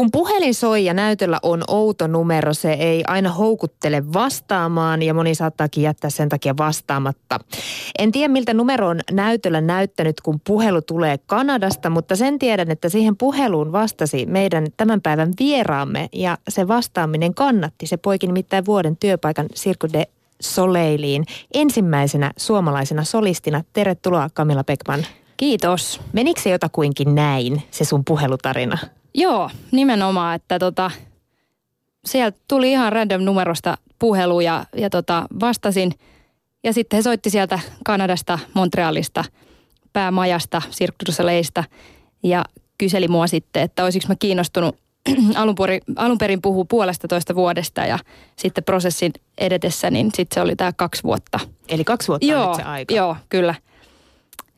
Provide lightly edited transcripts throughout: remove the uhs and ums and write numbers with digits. Kun puhelin soi ja näytöllä on outo numero, se ei aina houkuttele vastaamaan ja moni saattaakin jättää sen takia vastaamatta. En tiedä, miltä numero on näytöllä näyttänyt, kun puhelu tulee Kanadasta, mutta sen tiedän, että siihen puheluun vastasi meidän tämän päivän vieraamme ja se vastaaminen kannatti. Se poiki nimittäin vuoden työpaikan Cirque du Soleiliin ensimmäisenä suomalaisena solistina. Tervetuloa Camilla Bäckman. Kiitos. Menikö se jotakuinkin näin, se sun puhelutarina? Joo, nimenomaan, että sieltä tuli ihan random numerosta puhelu ja vastasin. Ja sitten he soitti sieltä Kanadasta, Montrealista, päämajasta, Cirque du Soleilista ja kyseli mua sitten, että olisinko mä kiinnostunut alun perin puhuu 1,5 vuodesta ja sitten prosessin edetessä, niin sitten se oli tämä 2 vuotta. Eli 2 vuotta joo, on nyt se aika. Joo, kyllä.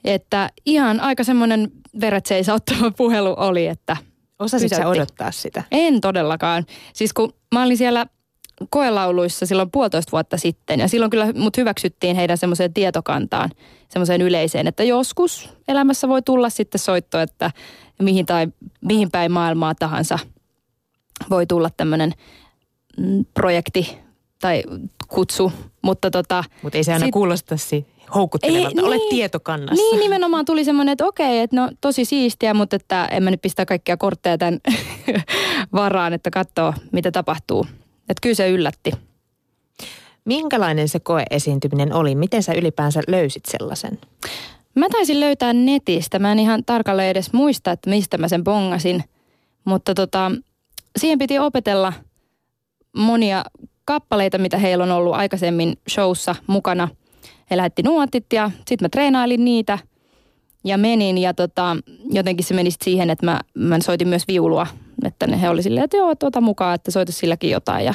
Että ihan aika semmoinen veret seisauttava puhelu oli, että osasitko sä odottaa sitä? En todellakaan. Siis kun mä olin siellä koelauluissa silloin 1,5 vuotta sitten ja silloin kyllä mut hyväksyttiin heidän semmoiseen tietokantaan, semmoiseen yleiseen, että joskus elämässä voi tulla sitten soitto, että mihin päin maailmaa tahansa voi tulla tämmöinen projekti tai kutsu, mutta Mutta ei se aina kuulosta houkuttelevalta, niin, olet tietokannassa. Niin, nimenomaan tuli semmoinen, että okei, että no tosi siistiä, mutta että en mä nyt pistä kaikkia kortteja tämän varaan, että katsoo mitä tapahtuu. Että kyllä se yllätti. Minkälainen se koeesiintyminen oli? Miten sä ylipäänsä löysit sellaisen? Mä taisin löytää netistä. Mä en ihan tarkalleen edes muista, että mistä mä sen bongasin. Mutta siihen piti opetella monia kappaleita, mitä heillä on ollut aikaisemmin showssa mukana. He lähetti nuotit ja sitten mä treenailin niitä ja menin. Ja jotenkin se meni siihen, että mä soitin myös viulua. Että he oli silleen, että joo, ota mukaan, että soita silläkin jotain. Ja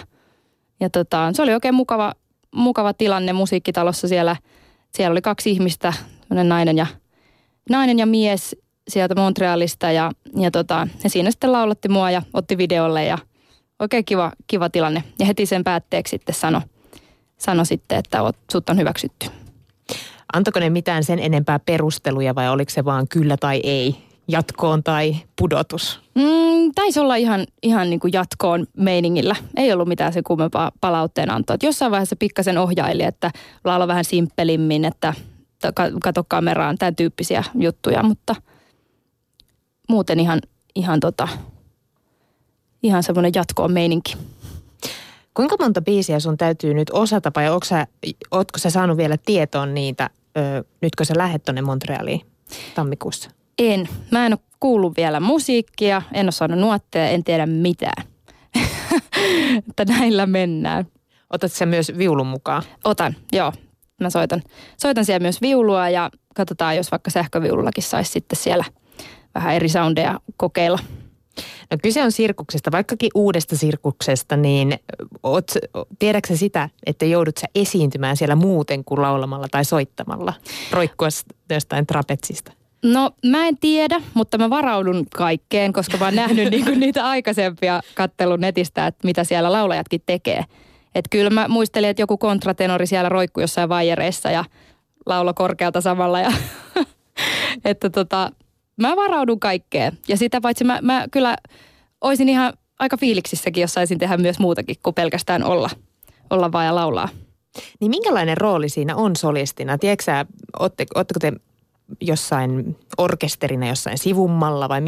se oli oikein mukava tilanne musiikkitalossa siellä. Siellä oli 2 ihmistä, nainen ja mies sieltä Montrealista ja siinä sitten laulatti mua ja otti videolle ja oikein kiva tilanne. Ja heti sen päätteeksi sitten sano sitten, että sut on hyväksytty. Antoiko ne mitään sen enempää perusteluja vai oliko se vaan kyllä tai ei? Jatkoon tai pudotus? Taisi olla ihan niin kuin jatkoon meiningillä. Ei ollut mitään sen kummempaa palautteen antoa. Et jossain vaiheessa pikkasen ohjaili, että laula vähän simppelimmin, että kato kameraan, tämän tyyppisiä juttuja, mutta muuten ihan semmoinen jatkoon meininki. Kuinka monta biisiä sun täytyy nyt osata vai ootko sä saanut vielä tietoon niitä, nytkö sä lähdet tonne Montrealiin tammikuussa? En. Mä en ole kuullut vielä musiikkia, en ole saanut nuotteja, en tiedä mitään. Että näillä mennään. Otat sä myös viulun mukaan? Otan, joo. Mä soitan siellä myös viulua ja katsotaan, jos vaikka sähköviulullakin saisi sitten siellä vähän eri soundeja kokeilla. No kyse on sirkuksesta, vaikkakin uudesta sirkuksesta, niin tiedätkö sitä, että joudut sä esiintymään siellä muuten kuin laulamalla tai soittamalla? Roikkua jostain trapetsista? No mä en tiedä, mutta mä varaudun kaikkeen, koska mä oon nähnyt niitä aikaisempia kattelun netistä, että mitä siellä laulajatkin tekee. Että kyllä mä muistelin, että joku kontratenori siellä roikkui jossain vaijereissa ja laulo korkealta samalla. Ja että mä varaudun kaikkeen. Ja sitä paitsi mä kyllä oisin ihan aika fiiliksissäkin, jos saisin tehdä myös muutakin kuin pelkästään olla vaan ja laulaa. Niin minkälainen rooli siinä on solistina? Tiedätkö sä, ootteko te jossain orkesterina jossain sivummalla vai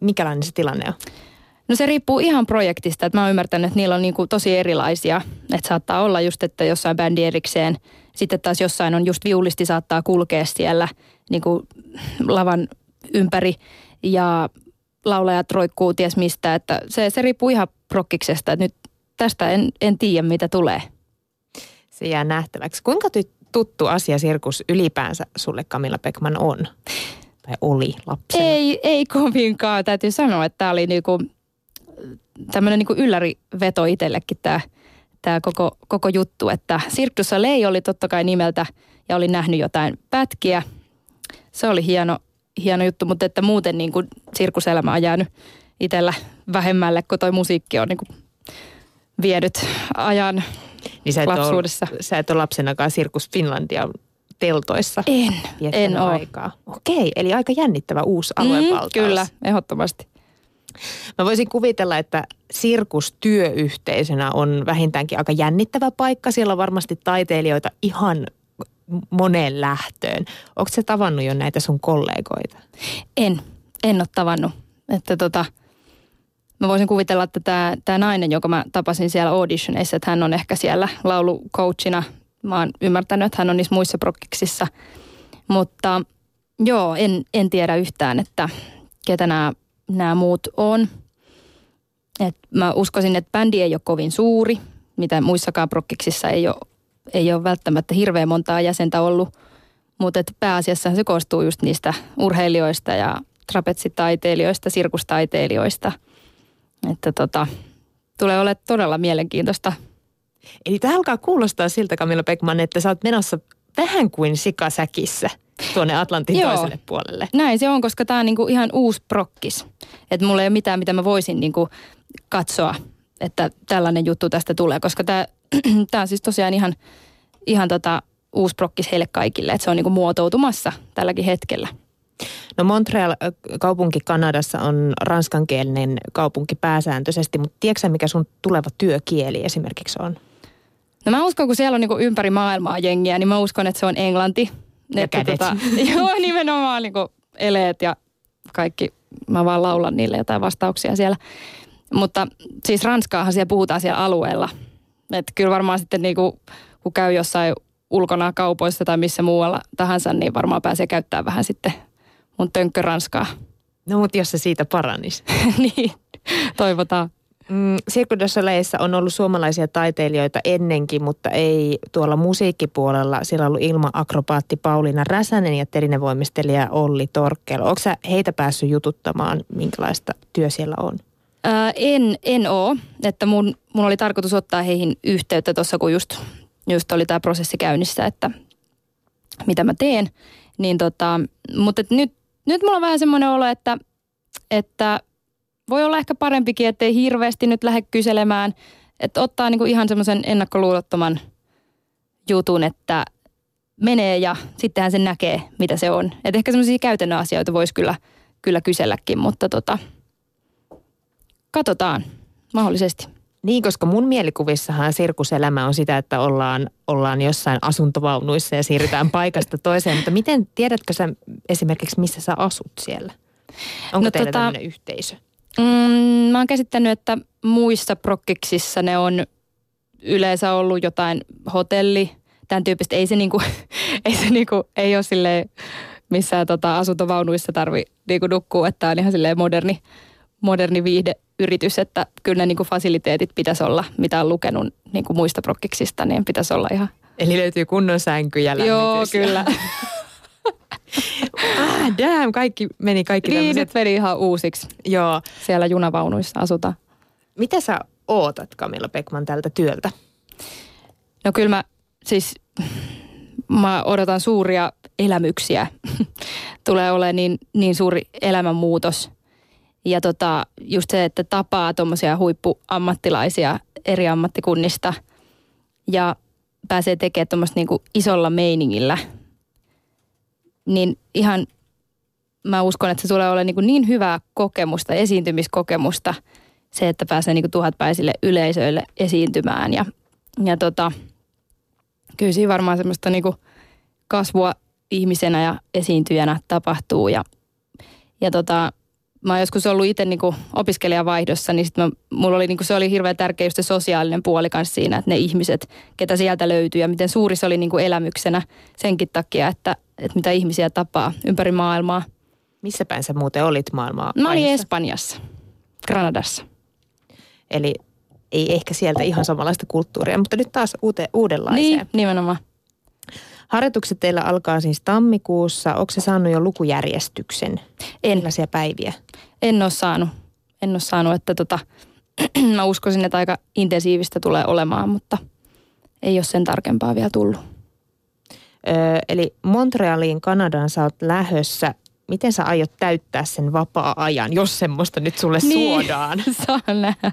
mikälainen se tilanne on? No se riippuu ihan projektista, että mä oon ymmärtänyt, että niillä on niinku tosi erilaisia, että saattaa olla just, että jossain bändi erikseen, sitten taas jossain on just viulisti saattaa kulkea siellä niinku lavan ympäri ja laulajat roikkuu ties mistä, että se riippuu ihan prokkiksesta, että nyt tästä en tiedä mitä tulee. Se jää nähtäväksi. Kuinka tuttu asia sirkus ylipäänsä sulle Camilla Bäckman on? Tai oli lapsena? Ei kovinkaan. Täytyy sanoa, että tämä oli tämmöinen ylläriveto itsellekin tämä koko juttu, että Cirque du Soleil oli totta kai nimeltä ja olin nähnyt jotain pätkiä. Se oli hieno juttu, mutta että muuten sirkuselämä on jäänyt itsellä vähemmälle, kun toi musiikki on vienyt ajan niin lapsuudessa. Sä et ole lapsenakaan Circus Finlandia teltoissa. En ole. Okei, eli aika jännittävä uusi aluevaltaus. Kyllä, ehdottomasti. Mä voisin kuvitella, että sirkus työyhteisönä on vähintäänkin aika jännittävä paikka. Siellä on varmasti taiteilijoita ihan moneen lähtöön. Ootko sä tavannut jo näitä sun kollegoita? En ole tavannut. Että mä voisin kuvitella, että tämä nainen, joka mä tapasin siellä auditioneissa, että hän on ehkä siellä laulucoachina. Mä oon ymmärtänyt, että hän on niissä muissa prokkiksissa. Mutta joo, en tiedä yhtään, että ketä nämä muut on. Et mä uskoisin, että bändi ei ole kovin suuri, mitä muissakaan prokkiksissa ei ole välttämättä hirveän montaa jäsentä ollut. Mutta pääasiassa se koostuu just niistä urheilijoista ja trapetsitaiteilijoista, sirkustaiteilijoista. Että tulee olemaan todella mielenkiintoista. Eli tämä alkaa kuulostaa siltä, Camilla Bäckman, että sä oot menossa vähän kuin sikasäkissä tuonne Atlantin toiselle puolelle. Näin se on, koska tämä on niinku ihan uusi prokkis. Että mulla ei ole mitään, mitä mä voisin niinku katsoa, että tällainen juttu tästä tulee. Koska tämä on siis tosiaan ihan uusi prokkis heille kaikille. Että se on niinku muotoutumassa tälläkin hetkellä. No Montreal, kaupunki Kanadassa, on ranskankielinen kaupunki pääsääntöisesti, mutta tiedätkö sä, mikä sun tuleva työkieli esimerkiksi on? No mä uskon, kun siellä on niinku ympäri maailmaa jengiä, niin mä uskon, että se on englanti. Ja että joo, nimenomaan niinku eleet ja kaikki. Mä vaan laulan niille jotain vastauksia siellä. Mutta siis ranskaahan siellä puhutaan siellä alueella. Että kyllä varmaan sitten niinku, kun käy jossain ulkona kaupoissa tai missä muualla tahansa, niin varmaan pääsee käyttämään vähän sitten mun tönkköranskaa. No mutta jos se siitä paranisi. Niin, toivotaan. Cirque du Soleilissa on ollut suomalaisia taiteilijoita ennenkin, mutta ei tuolla musiikkipuolella. Siellä on ollut ilma-akrobaatti Pauliina Räsänen ja telinevoimistelija Olli Torkkeli. Oletko sä heitä päässyt jututtamaan, minkälaista työ siellä on? En oo. Että mun oli tarkoitus ottaa heihin yhteyttä tuossa, kun just oli tämä prosessi käynnissä, että mitä mä teen. Niin mutta nyt mulla on vähän semmoinen olo, että voi olla ehkä parempikin, ettei hirveästi nyt lähde kyselemään. Että ottaa niinku ihan semmoisen ennakkoluulottoman jutun, että menee ja sittenhän se näkee, mitä se on. Että ehkä semmoisia käytännön asioita voisi kyllä kyselläkin, mutta katsotaan mahdollisesti. Niin, koska mun mielikuvissahan sirkuselämä on sitä, että ollaan jossain asuntovaunuissa ja siirrytään paikasta toiseen. Mutta miten, tiedätkö sä esimerkiksi, missä sä asut siellä? Onko teillä tämmöinen yhteisö? Mä oon käsittänyt, että muissa prokkiksissa ne on yleensä ollut jotain hotelli, tämän tyyppistä. Ei ole silleen missään asuntovaunuissa tarvi niinku nukkua, että on ihan silleen moderni viihdeyritys, että kyllä ne niinku fasiliteetit pitäisi olla, mitä on lukenut niinku muista prokkiksista, niin pitäisi olla ihan. Eli löytyy kunnon sänky ja lämmitys. Joo, kyllä. Damn, kaikki niin, tämmöiset. Nyt meni ihan uusiksi. Joo. Siellä junavaunuissa asutaan. Mitä sä ootat, Camilla Bäckman, tältä työltä? No kyllä mä odotan suuria elämyksiä. Tulee olemaan niin suuri elämänmuutos. Ja just se, että tapaa tuommoisia huippuammattilaisia eri ammattikunnista ja pääsee tekemään tuommoista niinku isolla meiningillä. Niin ihan mä uskon, että se tulee olemaan niin hyvää kokemusta, esiintymiskokemusta, se, että pääsee niinku tuhatpäisille yleisöille esiintymään. Ja kyllä siinä varmaan semmoista niinku kasvua ihmisenä ja esiintyjänä tapahtuu. Ja mä oon joskus ollut itse niinku opiskelijavaihdossa, niin sit mulla oli se oli hirveän tärkeä just se sosiaalinen puoli kanssa siinä, että ne ihmiset, ketä sieltä löytyy ja miten suuri se oli niinku elämyksenä senkin takia, että mitä ihmisiä tapaa ympäri maailmaa. Missä päin sä muuten olit maailmaa? Mä olin Espanjassa, Granadassa. Eli ei ehkä sieltä ihan samanlaista kulttuuria, mutta nyt taas uudenlaisia. Niin, nimenomaan. Harjoitukset teillä alkaa siis tammikuussa. Ootko sä saanut jo lukujärjestyksen? En. Millaisia päiviä? En ole saanut, että mä uskoisin, että aika intensiivistä tulee olemaan, mutta ei ole sen tarkempaa vielä tullut. Eli Montrealiin, Kanadaan sä oot lähössä. Miten sä aiot täyttää sen vapaa-ajan, jos semmoista nyt sulle suodaan? Saa nähdä.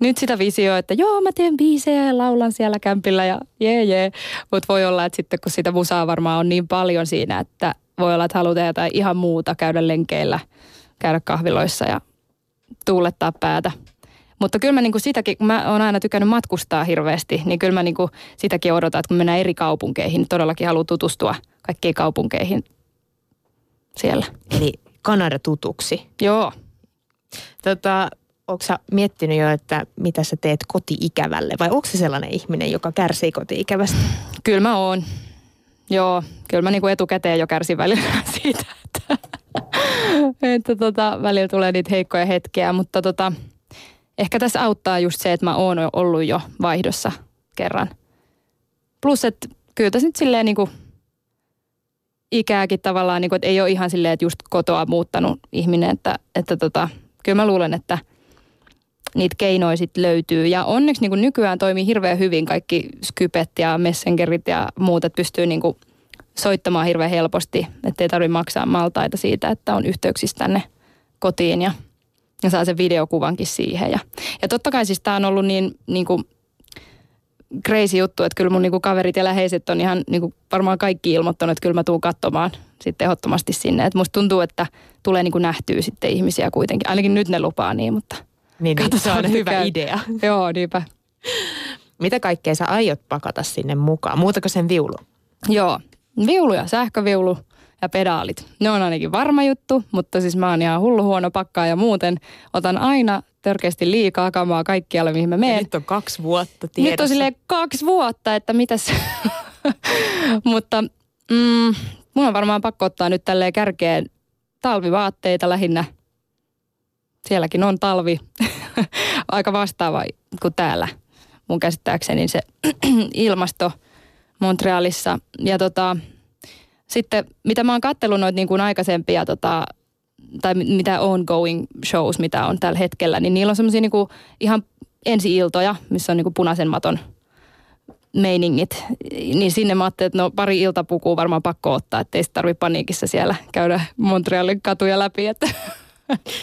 Nyt sitä visioa, että joo, mä teen biisejä ja laulan siellä kämpillä ja jee. Mutta voi olla, että sitten kun sitä musaa varmaan on niin paljon siinä, että voi olla, että haluaa tehdä jotain ihan muuta, käydä lenkeillä, käydä kahviloissa ja tuulettaa päätä. Mutta kyllä mä niinku sitäkin, kun mä oon aina tykännyt matkustaa hirveästi, niin kyllä mä niinku sitäkin odotan, että kun mennään eri kaupunkeihin, niin todellakin haluan tutustua kaikkiin kaupunkeihin siellä. Eli Kanada tutuksi. Joo. Oletko sä miettinyt jo, että mitä sä teet koti-ikävälle? Vai onko se sellainen ihminen, joka kärsii koti-ikävästä? Kyllä mä oon. Joo, kyllä mä niinku etukäteen jo kärsin välillä siitä, että välillä tulee niitä heikkoja hetkiä. Mutta ehkä tässä auttaa just se, että mä oon ollut jo vaihdossa kerran. Plus, että kyllä tässä nyt silleen niinku ikääkin tavallaan, niinku, että ei ole ihan silleen, että just kotoa muuttanut ihminen. Että kyllä mä luulen, että niitä keinoja sitten löytyy. Ja onneksi niin kuin nykyään toimii hirveän hyvin kaikki Skypet ja Messengerit ja muut, että pystyy niin kuin soittamaan hirveän helposti. Että ei tarvitse maksaa maltaita siitä, että on yhteyksissä tänne kotiin ja saa sen videokuvankin siihen. Ja totta kai siis tämä on ollut niin kuin crazy juttu, että kyllä mun niin kuin kaverit ja läheiset on ihan niin kuin varmaan kaikki ilmoittanut, että kyllä mä tuun katsomaan sitten ehdottomasti sinne. Että musta tuntuu, että tulee niin kuin nähtyä sitten ihmisiä kuitenkin. Ainakin nyt ne lupaa niin, mutta... Niin, se on hyvä idea. Joo, niinpä. Mitä kaikkea sä aiot pakata sinne mukaan? Muutako sen viulu? Joo, viulu ja sähköviulu ja pedaalit. Ne on ainakin varma juttu, mutta siis mä oon ihan hullu huono pakkaa ja muuten otan aina törkeästi liikaa kamaa kaikkialle, mihin mä menen. Nyt on 2 vuotta tiedossa. Nyt on silleen 2 vuotta, että mitäs. Mutta mun on varmaan pakko ottaa nyt tälleen kärkeen talvivaatteita lähinnä. Sielläkin on talvi aika vastaava kuin täällä mun käsittääkseni se ilmasto Montrealissa. Ja sitten mitä mä oon katsellut noita niin kuin aikaisempia, tai mitä ongoing shows, mitä on tällä hetkellä, niin niillä on semmoisia niin kuin ihan ensi-iltoja, missä on niin kuin punaisen maton meiningit. Niin sinne mä ajattelin, että no pari iltapukua varmaan pakko ottaa, ettei sit tarvi paniikissa siellä käydä Montrealin katuja läpi, että...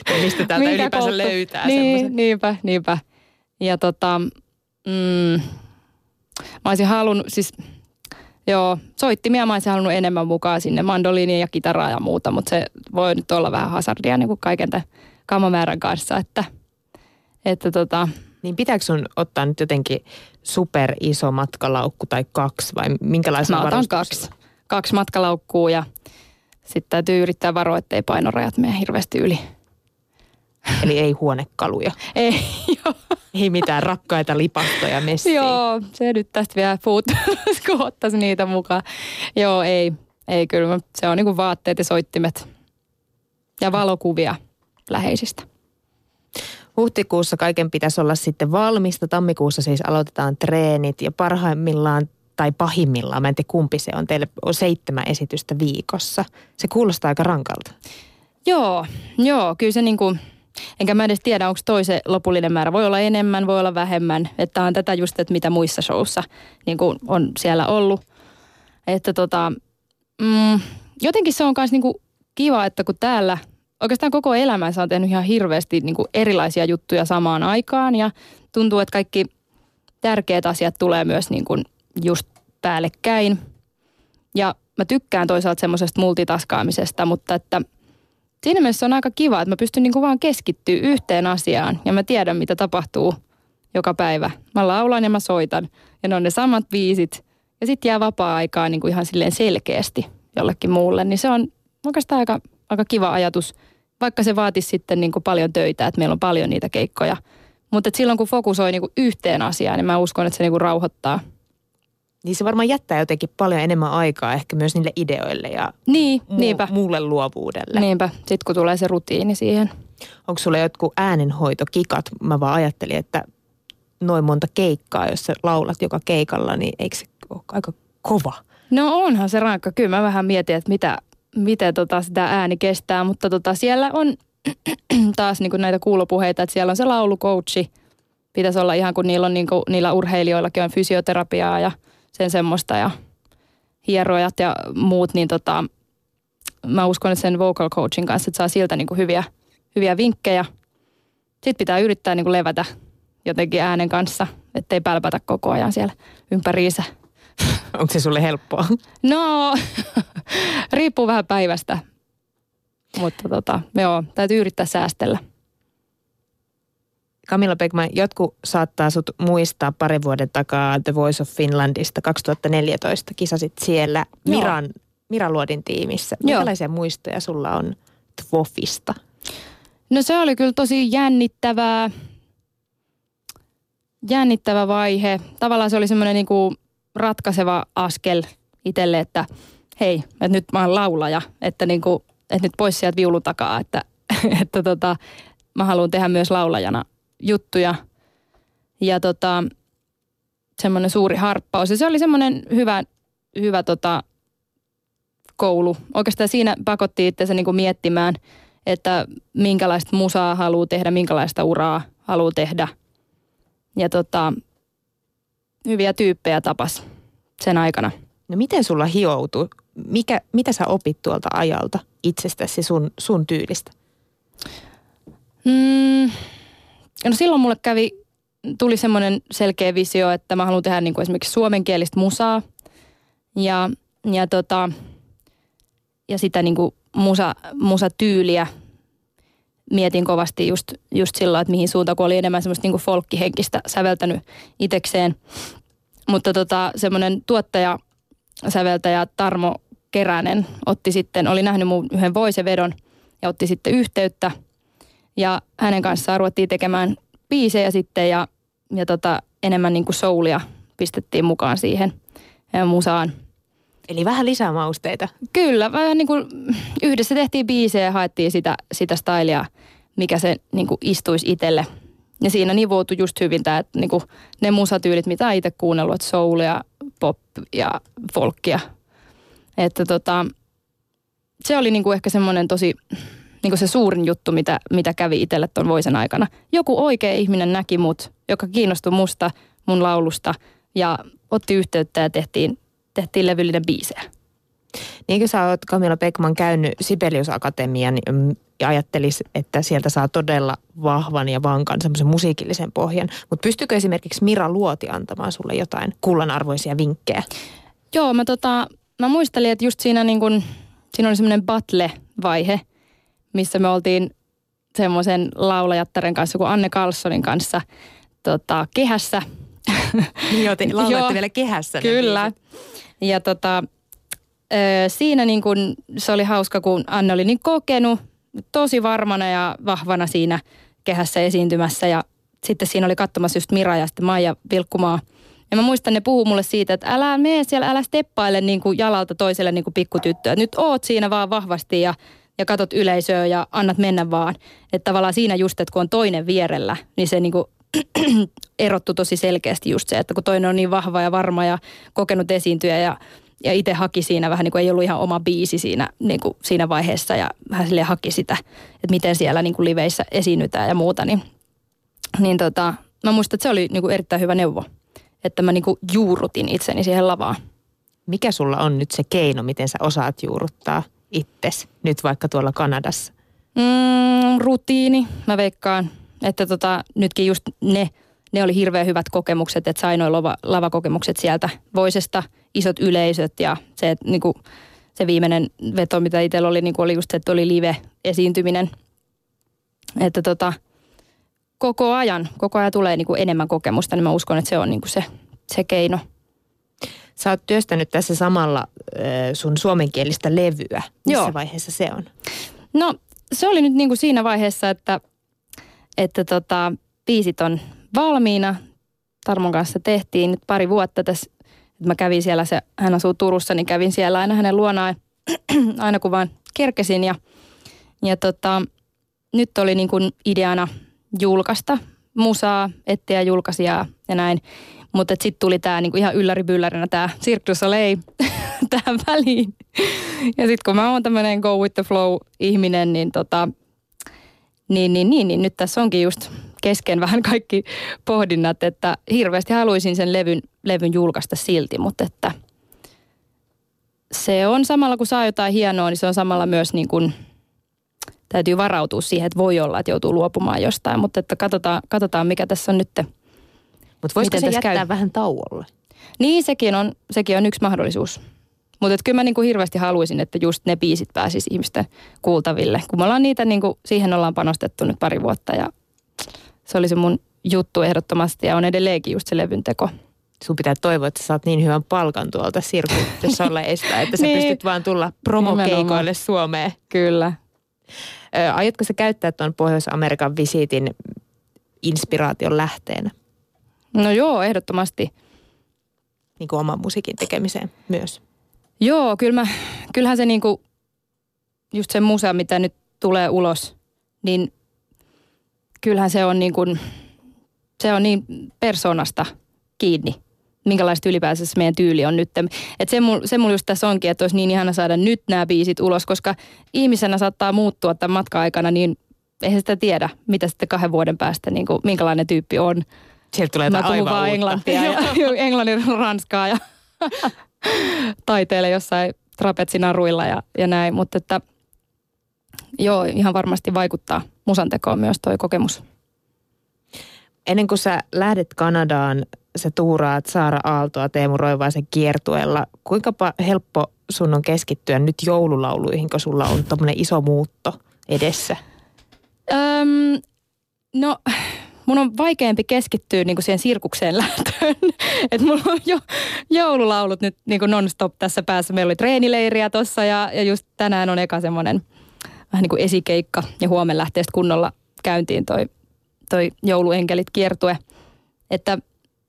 Ja mistä täältä ylipäänsä kouluttu? Löytää semmoisen. Niinpä. Ja mä olisin halunnut, siis joo, soittimia mä olisin halunnut enemmän mukaan sinne, mandoliinia ja kitaraa ja muuta, mutta se voi nyt olla vähän hazardia niin kuin kaiken tämän kamamäärän kanssa, että. Niin pitääkö sun ottaa nyt jotenkin super iso matkalaukku tai 2 vai minkälaisen varustuksen? Mä otan 2 matkalaukkuu ja... Sitten täytyy yrittää varoa, ettei painorajat mene hirveästi yli. Eli ei huonekaluja. Ei, joo. Ei mitään rakkaita lipastoja messiin. Joo, se nyt tästä vielä puuttuisi, kun ottaisi niitä mukaan. Joo, ei kyllä. Se on niinku vaatteet ja soittimet ja valokuvia läheisistä. Huhtikuussa kaiken pitäisi olla sitten valmista. Tammikuussa siis aloitetaan treenit ja parhaimmillaan tai pahimmillaan, mä en tiedä kumpi se on, teille on 7 esitystä viikossa. Se kuulostaa aika rankalta. Joo, kyllä se niinku, enkä mä edes tiedä, onko toi se lopullinen määrä. Voi olla enemmän, voi olla vähemmän. Että on tätä just, että mitä muissa showssa niinku on siellä ollut. Että jotenkin se on kans niinku kiva, että kun täällä oikeastaan koko elämänsä on tehnyt ihan hirveästi niinku erilaisia juttuja samaan aikaan. Ja tuntuu, että kaikki tärkeät asiat tulee myös niinku just päällekkäin. Ja mä tykkään toisaalta semmoisesta multitaskaamisesta, mutta että siinä mielessä on aika kiva, että mä pystyn niinku vaan keskittyä yhteen asiaan ja mä tiedän, mitä tapahtuu joka päivä. Mä laulan ja mä soitan ja ne on ne samat biisit ja sit jää vapaa-aikaa niinku ihan silleen selkeästi jollekin muulle. Niin se on oikeastaan aika kiva ajatus, vaikka se vaatisi sitten niinku paljon töitä, että meillä on paljon niitä keikkoja. Mutta silloin kun fokusoi niinku yhteen asiaan, niin mä uskon, että se niinku rauhoittaa. Niin se varmaan jättää jotenkin paljon enemmän aikaa ehkä myös niille ideoille ja niin, muulle luovuudelle. Niinpä, sitten kun tulee se rutiini siihen. Onko sulla jotkut äänenhoitokikat? Mä vaan ajattelin, että noin monta keikkaa, jos sä laulat joka keikalla, niin eikö se ole aika kova? No onhan se rankka. Kyllä mä vähän mietin, että miten sitä ääni kestää, mutta siellä on taas niin kuin näitä kuulopuheita, että siellä on se laulukoutsi. Pitäisi olla ihan kun niillä on niin kuin, niillä urheilijoillakin on fysioterapiaa ja sen semmoista ja hierojat ja muut, niin mä uskon, että sen vocal coachin kanssa, että saa siltä niin kuin hyviä vinkkejä. Sitten pitää yrittää niin kuin levätä jotenkin äänen kanssa, ettei pälpätä koko ajan siellä ympäriinsä. Onko se sulle helppoa? No, riippuu vähän päivästä, mutta täytyy yrittää säästellä. Camilla Bäckman, jotkut saattaa sut muistaa parin vuoden takaa The Voice of Finlandista 2014. Kisasit siellä Mira Luodin tiimissä. Minkälaisia muistoja sulla on TWOFista? No se oli kyllä tosi jännittävä vaihe. Tavallaan se oli semmoinen niinku ratkaiseva askel itselle, että hei, että nyt mä oon laulaja, että, niinku, että nyt pois sieltä viulun takaa, että mä haluan tehdä myös laulajana juttuja ja semmoinen suuri harppaus. Ja se oli semmoinen hyvä koulu. Oikeastaan siinä pakotti itseänsä niinku miettimään, että minkälaista musaa haluaa tehdä, minkälaista uraa haluaa tehdä. Ja hyviä tyyppejä tapas sen aikana. No miten sulla hioutui? Mitä sä opit tuolta ajalta itsestäsi sun tyylistä? No silloin mulle tuli semmoinen selkeä visio, että mä haluan tehdä niinku esimerkiksi suomenkielistä musaa. Ja sitä niinku musatyyliä mietin kovasti just silloin, että mihin suuntaan, kun oli enemmän semmoista niinku folkkihenkistä säveltänyt itekseen. Mutta semmoinen tuottaja-säveltäjä Tarmo Keränen oli nähnyt mun yhden voicevedon ja otti sitten yhteyttä. Ja hänen kanssaan ruvettiin tekemään biisejä sitten ja enemmän niinku soulia pistettiin mukaan siihen musaan. Eli vähän lisää mausteita. Kyllä, vähän niin kuin yhdessä tehtiin biisejä ja haettiin sitä stylia, mikä se niin kuin istuisi itselle. Ja siinä nivoutui just hyvin tämä, että niin kuin ne musatyylit, mitä olen itse kuunnellut, että soul ja pop ja folkia. Että se oli niin kuin ehkä semmoinen tosi, niin kuin se suurin juttu, mitä kävi itselle tuon voisen aikana. Joku oikea ihminen näki mut, joka kiinnostui musta, mun laulusta ja otti yhteyttä ja tehtiin levyllinen biisejä. Niin kuin sä oot, Camilla Bäckman, käynyt Sibelius Akatemian ja ajattelis, että sieltä saa todella vahvan ja vankan semmoisen musiikillisen pohjan. Mutta pystyykö esimerkiksi Mira Luoti antamaan sulle jotain kullanarvoisia vinkkejä? Joo, mä muistelin, että just siinä oli semmoinen battle-vaihe, missä me oltiin semmoisen laulajattaren kanssa kuin Anne Karlssonin kanssa kehässä. Joo, te laulatte vielä kehässä. Kyllä. Ja siinä niin kun se oli hauska, kun Anne oli niin kokenut, tosi varmana ja vahvana siinä kehässä esiintymässä. Ja sitten siinä oli katsomassa just Mira ja sitten Maija Vilkkumaa. Ja mä muistan, ne puhuu mulle siitä, että älä mene siellä, älä steppaile niin kuin jalalta toiselle niin kuin pikkutyttöä. Nyt oot siinä vaan vahvasti ja katot yleisöä ja annat mennä vaan. Että tavallaan siinä just, että kun on toinen vierellä, niin se niin kuin erottu tosi selkeästi just se, että kun toinen on niin vahva ja varma ja kokenut esiintyjä ja itse haki siinä vähän niin kuin ei ollut ihan oma biisi siinä vaiheessa ja vähän silleen haki sitä, että miten siellä niin kuin liveissä esiinnytään ja muuta. Niin mä muistan, että se oli niin kuin erittäin hyvä neuvo, että mä niin kuin juurrutin itseni siihen lavaan. Mikä sulla on nyt se keino, miten sä osaat juurruttaa itsesi nyt vaikka tuolla Kanadassa? Rutiini, mä veikkaan. Että nytkin just ne oli hirveän hyvät kokemukset, että sain noin lavakokemukset sieltä voisesta, isot yleisöt ja se, että niinku, se viimeinen veto, mitä itsellä oli, niinku, oli just se, että oli live-esiintyminen. Että koko ajan tulee niinku enemmän kokemusta, niin mä uskon, että se on niinku se keino. Sä oot työstänyt tässä samalla sun suomenkielistä levyä. Missä vaiheessa se on? No se oli nyt niinku siinä vaiheessa, että biisit on valmiina. Tarmon kanssa tehtiin nyt pari vuotta tässä. Mä kävin siellä, hän asuu Turussa, niin kävin siellä aina hänen luonaan, aina kun vaan kerkesin. Ja nyt oli niin kuin ideana julkaista musaa, etsiä julkaisijaa ja näin. Mutta sitten tuli tämä niin kuin ihan ylläribyllärinä tämä Cirque du Soleil tähän väliin. Ja sitten kun mä oon tämmöinen go with the flow ihminen, niin niin nyt tässä onkin just kesken vähän kaikki pohdinnat, että hirveästi haluaisin sen levyn julkaista silti, mutta että se on samalla, kun saa jotain hienoa, niin se on samalla myös niin kuin, täytyy varautua siihen, että voi olla, että joutuu luopumaan jostain, mutta että katsotaan mikä tässä on nyt. Mutta voisiko se jättää vähän tauolle? Niin, sekin on yksi mahdollisuus. Mutta kyllä mä niinku hirveästi haluaisin, että just ne biisit pääsis ihmisten kuultaville. Kun me ollaan niitä, siihen ollaan panostettu nyt pari vuotta ja se oli se mun juttu ehdottomasti ja on edelleenkin just se levyn teko. Sun pitää toivoa, että saat niin hyvän palkan tuolta Cirque du Soleilta, että sä niin pystyt vaan tulla promokeikoille Suomeen. Kyllä. Aiotko sä käyttää tuon Pohjois-Amerikan visiitin inspiraation lähteenä? No joo, ehdottomasti. Niin kuin oman musiikin tekemiseen myös. Joo, kyllähän se niin kuin just se musea, mitä nyt tulee ulos, niin kyllähän se on niin kuin, se on niin persoonasta kiinni, minkälaista ylipäänsä meidän tyyli on nyt. Että se mulla just tässä onkin, että olisi niin ihana saada nyt nämä biisit ulos, koska ihmisenä saattaa muuttua tämän matka-aikana, niin eihän sitä tiedä, mitä sitten 2 vuoden päästä, niin kuin, minkälainen tyyppi on. Sieltä tulee jotain aivan uutta. Englantia ja englannin ranskaa ja taiteille jossain trapetsinaruilla ja näin, mutta että joo, ihan varmasti vaikuttaa musantekoon myös toi kokemus. Ennen kuin sä lähdet Kanadaan, sä tuuraat Saara Aaltoa Teemu Roivaisen kiertueella. Kuinka helppo sun on keskittyä nyt joululauluihin, kun sulla on tommonen iso muutto edessä? No, mun on vaikeampi keskittyä niin kuin siihen sirkukseen lähtöön. Että mulla on jo joululaulut nyt niin kuin non-stop tässä päässä. Meillä oli treenileiriä tossa ja just tänään on eka semmoinen vähän niin kuin esikeikka. Ja huomen lähtee sitten kunnolla käyntiin toi jouluenkelit-kiertue. Että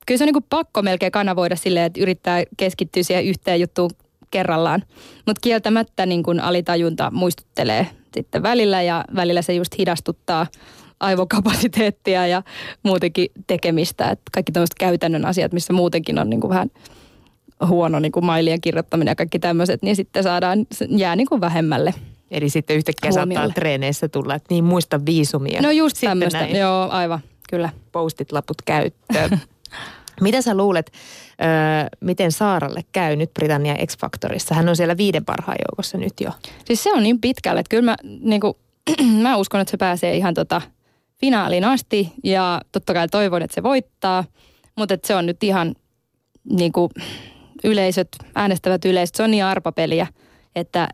kyllä se on niin kuin pakko melkein kanavoida silleen, että yrittää keskittyä siihen yhteen juttuun kerrallaan. Mutta kieltämättä niin kuin alitajunta muistuttelee sitten välillä ja välillä se just hidastuttaa aivokapasiteettia ja muutenkin tekemistä. Että kaikki tämmöiset käytännön asiat, missä muutenkin on niin kuin vähän huono niin kuin mailien kirjoittaminen ja kaikki tämmöiset, niin sitten jää niin kuin vähemmälle. Eli sitten yhtäkkiä saattaa treeneissä tulla, että niin muista viisumia. No just tämmöistä, joo aivan, kyllä. Postit laput käyttöön. Mitä sä luulet, miten Saaralle käy nyt Britannia X-Factorissa? Hän on siellä 5 parhaan joukossa nyt jo. Siis se on niin pitkälle, että kyllä mä, niin kuin, mä uskon, että se pääsee ihan finaaliin asti ja totta kai toivon, että se voittaa, mutta että se on nyt ihan niin kuin äänestävät yleisöt, se on niin arpapeliä, että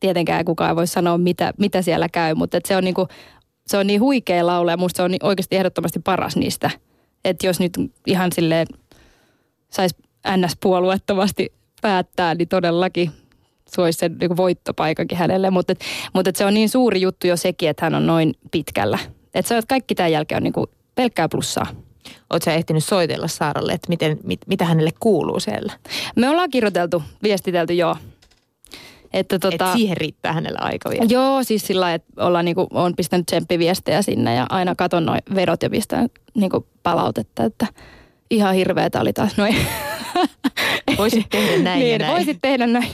tietenkään kukaan ei voi sanoa, mitä siellä käy, mutta että se on niin huikea laulaja, musta se on oikeasti ehdottomasti paras niistä. Että jos nyt ihan silleen saisi NS-puolueettomasti päättää, niin todellakin se olisi se niin kuin voittopaikakin hänelle. Mutta se on niin suuri juttu jo sekin, että hän on noin pitkällä. Että se on, että kaikki tämän jälkeen on niin kuin pelkkää plussaa. Oletko sä ehtinyt soitella Saaralle, että mitä hänelle kuuluu siellä? Me ollaan viestitelty joo. Että siihen riittää hänellä aika vielä. Joo, siis sillä lailla, että ollaan niinku, on pistänyt tsemppiviestejä sinne ja aina katon noi vedot ja pistän niinku palautetta, että ihan hirveetä oli taas noin. Voisit tehdä näin niin, ja näin. Voisit tehdä näin.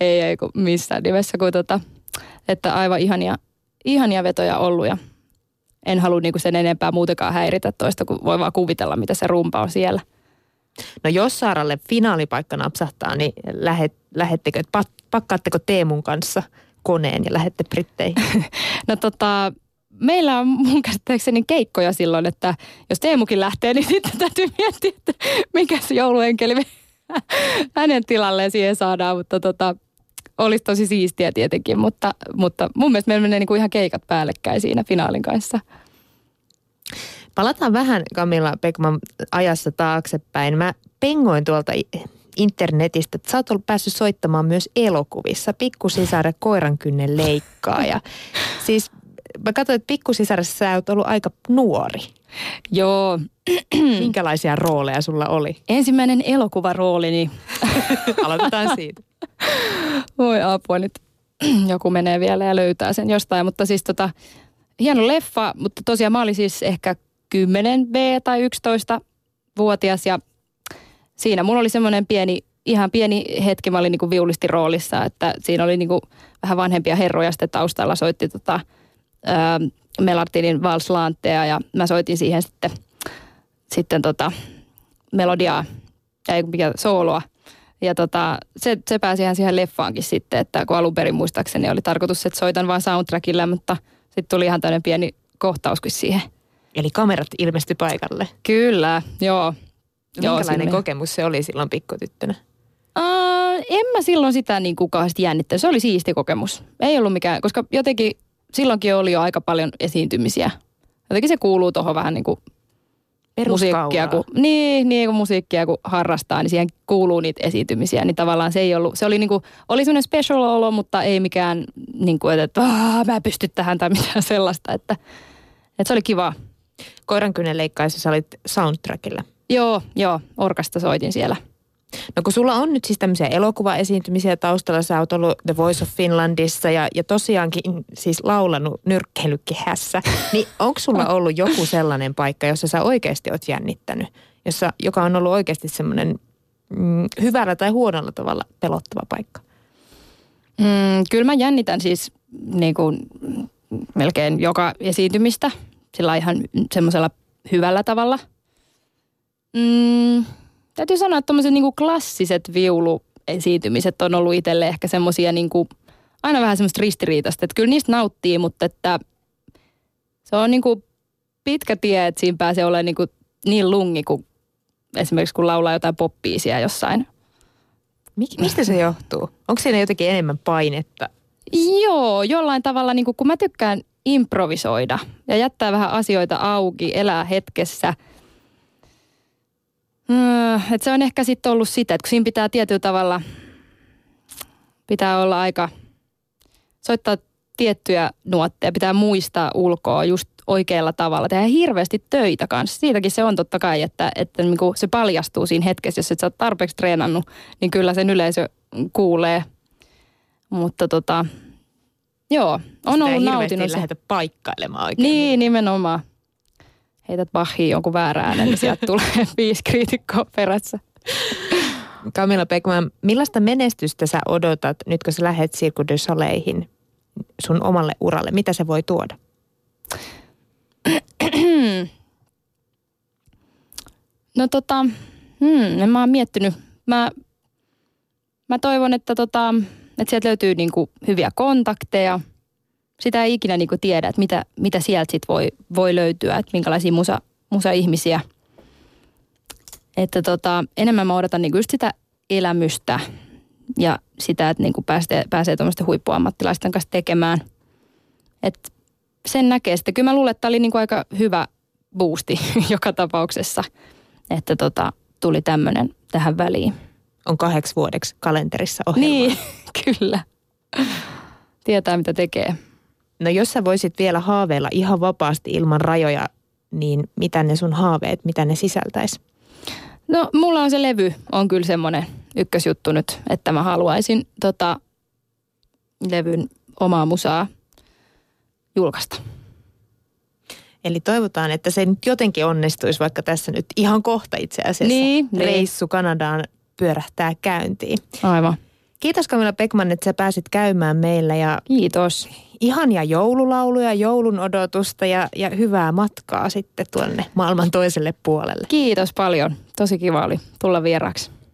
Ei missään nimessä, kun että aivan ihania vetoja ollut ja en halua niinku sen enempää muutenkaan häiritä toista, kun voi vaan kuvitella, mitä se rumpa on siellä. No jos Saaralle finaalipaikka napsahtaa, niin lähettekö, pakkaatteko Teemun kanssa koneen ja lähette Britteihin? No meillä on mun käsittääkseni keikkoja silloin, että jos Teemukin lähtee, niin sitten täytyy miettiä, että mikä se jouluenkeli hänen tilalleen siihen saadaan. Mutta olisi tosi siistiä tietenkin, mutta mun mielestä meillä menee niinku ihan keikat päällekkäin siinä finaalin kanssa. Palataan vähän, Camilla Bäckman, ajassa taaksepäin. Mä pengoin tuolta internetistä, että sä oot ollut päässyt soittamaan myös elokuvissa. Pikkusisare koirankynnen leikkaa. Ja siis mä katsoin, että Pikkusisaressa sä oot ollut aika nuori. Joo. Minkälaisia rooleja sulla oli? Ensimmäinen elokuvaroolini. Aloitetaan siitä. Voi apua, nyt joku menee vielä ja löytää sen jostain, mutta siis hieno leffa, mutta tosiaan mä olin siis ehkä 10B tai 11-vuotias ja siinä mulla oli semmoinen ihan pieni hetki, mä olin niinku viulisti roolissa, että siinä oli niinku vähän vanhempia herroja sitten taustalla, soitti Melartinin valslaanteja ja mä soitin siihen sitten melodiaa, ei mikä sooloa. Ja se pääsi ihan siihen leffaankin sitten, että kun alun perin muistaakseni oli tarkoitus, että soitan vaan soundtrackilla, mutta sitten tuli ihan tämmöinen pieni kohtauskin siihen. Eli kamerat ilmestyi paikalle. Kyllä, joo. Minkälainen kokemus se oli silloin pikkutyttönä? En mä silloin sitä niin kauheasti jännittänyt. Se oli siisti kokemus. Ei ollut mikään, koska jotenkin silloinkin oli jo aika paljon esiintymisiä. jotenkin se kuuluu tuohon vähän niin kuin musiikkia, kun, niin kun musiikkia kun harrastaa, niin siihen kuuluu niitä esiintymisiä. Niin tavallaan se ei ollut, se oli niin kuin, oli semmoinen special olo, mutta ei mikään niin kuin, että mä pystyn tähän tai mitään sellaista, että se oli kivaa. Koirankynän leikkaessa sä olit soundtrackilla. Joo, orkasta soitin siellä. No kun sulla on nyt siis tämmöisiä elokuvaesiintymisiä taustalla, sä oot ollut The Voice of Finlandissa ja tosiaankin siis laulanut nyrkkeilykehässä, niin onko sulla ollut joku sellainen paikka, jossa sä oikeasti oot jännittänyt, joka on ollut oikeasti semmoinen hyvällä tai huonolla tavalla pelottava paikka? Kyllä mä jännitän siis niin kuin melkein joka esiintymistä sillä ihan semmoisella hyvällä tavalla. Täytyy sanoa, että tommoset niinku klassiset viuluesiintymiset on ollut itselle ehkä semmoisia niinku, aina vähän semmoista ristiriitasta. Että kyllä niistä nauttii, mutta että se on niinku pitkä tie, että siinä pääsee olemaan niinku niin lungi kuin esimerkiksi kun laulaa jotain pop-biisiä jossain. Mistä se johtuu? Onko siinä jotenkin enemmän painetta? Joo, jollain tavalla niinku, kun mä tykkään improvisoida ja jättää vähän asioita auki, elää hetkessä. Että se on ehkä sitten ollut sitä, että kun siinä pitää tietyllä tavalla, pitää olla aika, soittaa tiettyjä nuotteja, pitää muistaa ulkoa just oikealla tavalla, tehdä hirveästi töitä kanssa. Siitäkin se on totta kai, että niinku se paljastuu siinä hetkessä, jos et sä oot tarpeeksi treenannut, niin kyllä sen yleisö kuulee. Mutta joo, on ollut nautinut. Sitä ei lähdetä paikkailemaan oikein. Niin, nimenomaan. Heität pahia jonkun väärän äänen, niin sieltä tulee 5 kriitikkoa perässä. Camilla Bäckman, millaista menestystä sä odotat nyt, kun sä lähdet Cirque du Soleihin sun omalle uralle? Mitä se voi tuoda? No en mä oon miettinyt. Mä toivon, että sieltä löytyy niinku hyviä kontakteja. Sitä ei ikinä niinku tiedä, että mitä sieltä sit voi löytyä, että minkälaisia musa-ihmisiä. Että enemmän mä odotan niinku just sitä elämystä ja sitä, että niinku pääsee tuommoisten huippuammattilaisten kanssa tekemään. Että sen näkee sitten. Kyllä mä luulen, että tämä oli niinku aika hyvä boosti joka tapauksessa, että tuli tämmöinen tähän väliin. On 8 vuodeksi kalenterissa ohjelma. Niin, kyllä. Tietää, mitä tekee. No jos sä voisit vielä haaveilla ihan vapaasti ilman rajoja, niin mitä ne sun haaveet, mitä ne sisältäisi? No mulla on se levy, on kyllä semmoinen ykkösjuttu nyt, että mä haluaisin levyn omaa musaa julkaista. Eli toivotaan, että se nyt jotenkin onnistuisi, vaikka tässä nyt ihan kohta itse asiassa reissu Kanadaan pyörähtää käyntiin. Aivan. Kiitos Camilla Bäckman, että sä pääsit käymään meillä. Ja kiitos. Ihania joululauluja, joulun odotusta ja hyvää matkaa sitten tuonne maailman toiselle puolelle. Kiitos paljon. Tosi kiva oli tulla vieraksi.